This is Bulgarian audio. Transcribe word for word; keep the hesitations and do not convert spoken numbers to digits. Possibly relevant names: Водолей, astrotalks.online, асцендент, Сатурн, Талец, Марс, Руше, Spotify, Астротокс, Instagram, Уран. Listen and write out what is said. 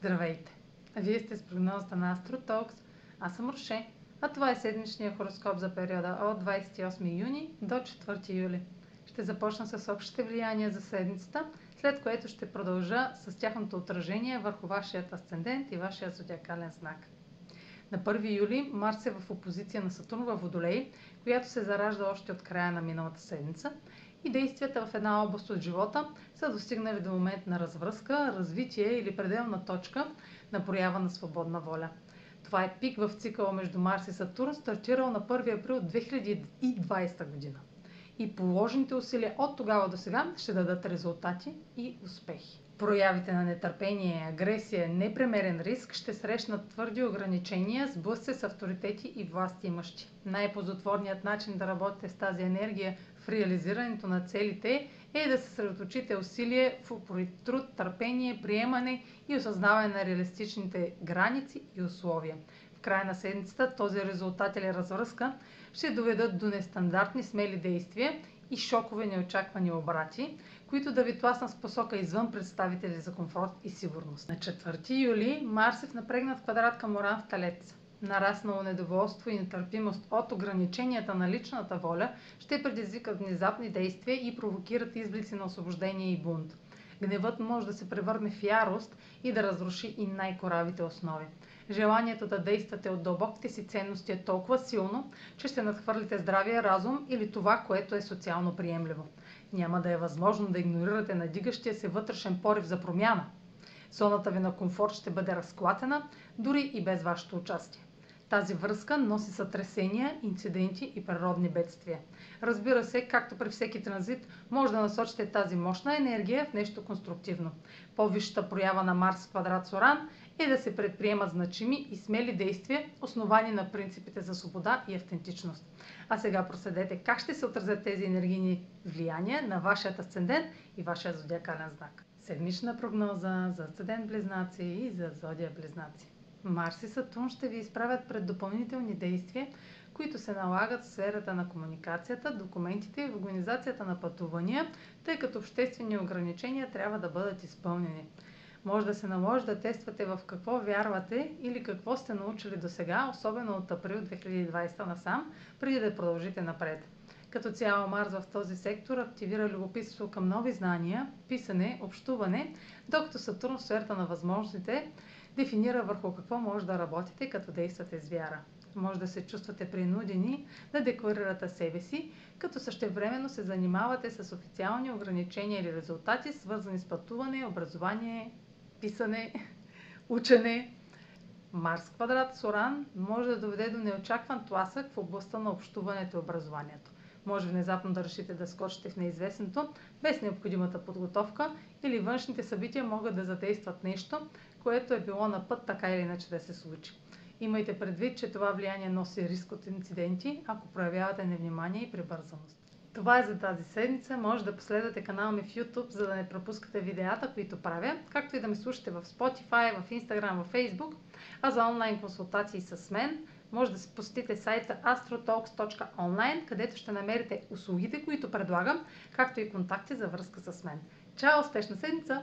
Здравейте! Вие сте с прогнозата на Астротокс, аз съм Руше, а това е седмичният хороскоп за периода от двадесет и осми юни до четвърти юли. Ще започна с общите влияния за седмицата, след което ще продължа с тяхното отражение върху вашият асцендент и вашия зодиакален знак. На първи юли Марс е в опозиция на Сатурн във Водолей, която се заражда още от края на миналата седмица, и действията в една област от живота са достигнали до момент на развръзка, развитие или пределна точка на проява на свободна воля. Това е пик в цикъла между Марс и Сатурн, стартирал на първи април две хиляди и двадесета година. И положените усилия от тогава до сега ще дадат резултати и успехи. Проявите на нетърпение, агресия, непремерен риск ще срещнат твърди ограничения, сблъсъци с авторитети и власти имащи. Най-ползотворният начин да работите с тази енергия в реализирането на целите е да съсредоточите усилие в упорит труд, търпение, приемане и осъзнаване на реалистичните граници и условия. В края на седмицата този резултат или развръзка ще доведат до нестандартни смели действия и шокове неочаквани обрати, които да ви тласнат с посока извън представители за комфорт и сигурност. На четвърти юли Марс е в напрегнат квадрат към Уран в Талец. Нараснало недоволство и нетърпимост от ограниченията на личната воля ще предизвикат внезапни действия и провокират изблици на освобождение и бунт. Гневът може да се превърне в ярост и да разруши и най-коравите основи. Желанието да действате от дълбоките си ценности е толкова силно, че ще надхвърлите здравия разум или това, което е социално приемливо. Няма да е възможно да игнорирате надигащия се вътрешен порив за промяна. Зоната ви на комфорт ще бъде разклатена, дори и без вашето участие. Тази връзка носи сътресения, инциденти и природни бедствия. Разбира се, както при всеки транзит, може да насочите тази мощна енергия в нещо конструктивно. По-висшата проява на Марс в квадрат с Уран е да се предприемат значими и смели действия, основани на принципите за свобода и автентичност. А сега проследете как ще се отразят тези енергийни влияния на вашият асцендент и вашия зодиакален знак. Седмична прогноза за асцендент Близнаци и за зодия Близнаци. Марс и Сатурн ще ви изправят пред допълнителни действия, които се налагат в сферата на комуникацията, документите и организацията на пътувания, тъй като обществени ограничения трябва да бъдат изпълнени. Може да се наложи да тествате в какво вярвате или какво сте научили до сега, особено от април две хиляди и двадесета насам, преди да продължите напред. Като цяло Марс в този сектор активира любопитство към нови знания, писане, общуване, докато Сатурн в сферата на възможностите дефинира върху какво може да работите, като действате с вяра. Може да се чувствате принудени да декларирате себе си, като същевременно се занимавате с официални ограничения или резултати, свързани с пътуване, образование, писане, учене. Марс квадрат с Уран може да доведе до неочакван тласък в областта на общуването и образованието. Може внезапно да решите да скочите в неизвестното, без необходимата подготовка, или външните събития могат да задействат нещо, което е било на път така или иначе да се случи. Имайте предвид, че това влияние носи риск от инциденти, ако проявявате невнимание и прибързаност. Това е за тази седмица. Може да последвате канала ми в YouTube, за да не пропускате видеята, които правя, както и да ме слушате в Spotify, в Instagram, в Facebook, а за онлайн консултации с мен може да се посетите сайта astrotalks точка онлайн, където ще намерите услугите, които предлагам, както и контакти за връзка с мен. Чао! Успешна седмица!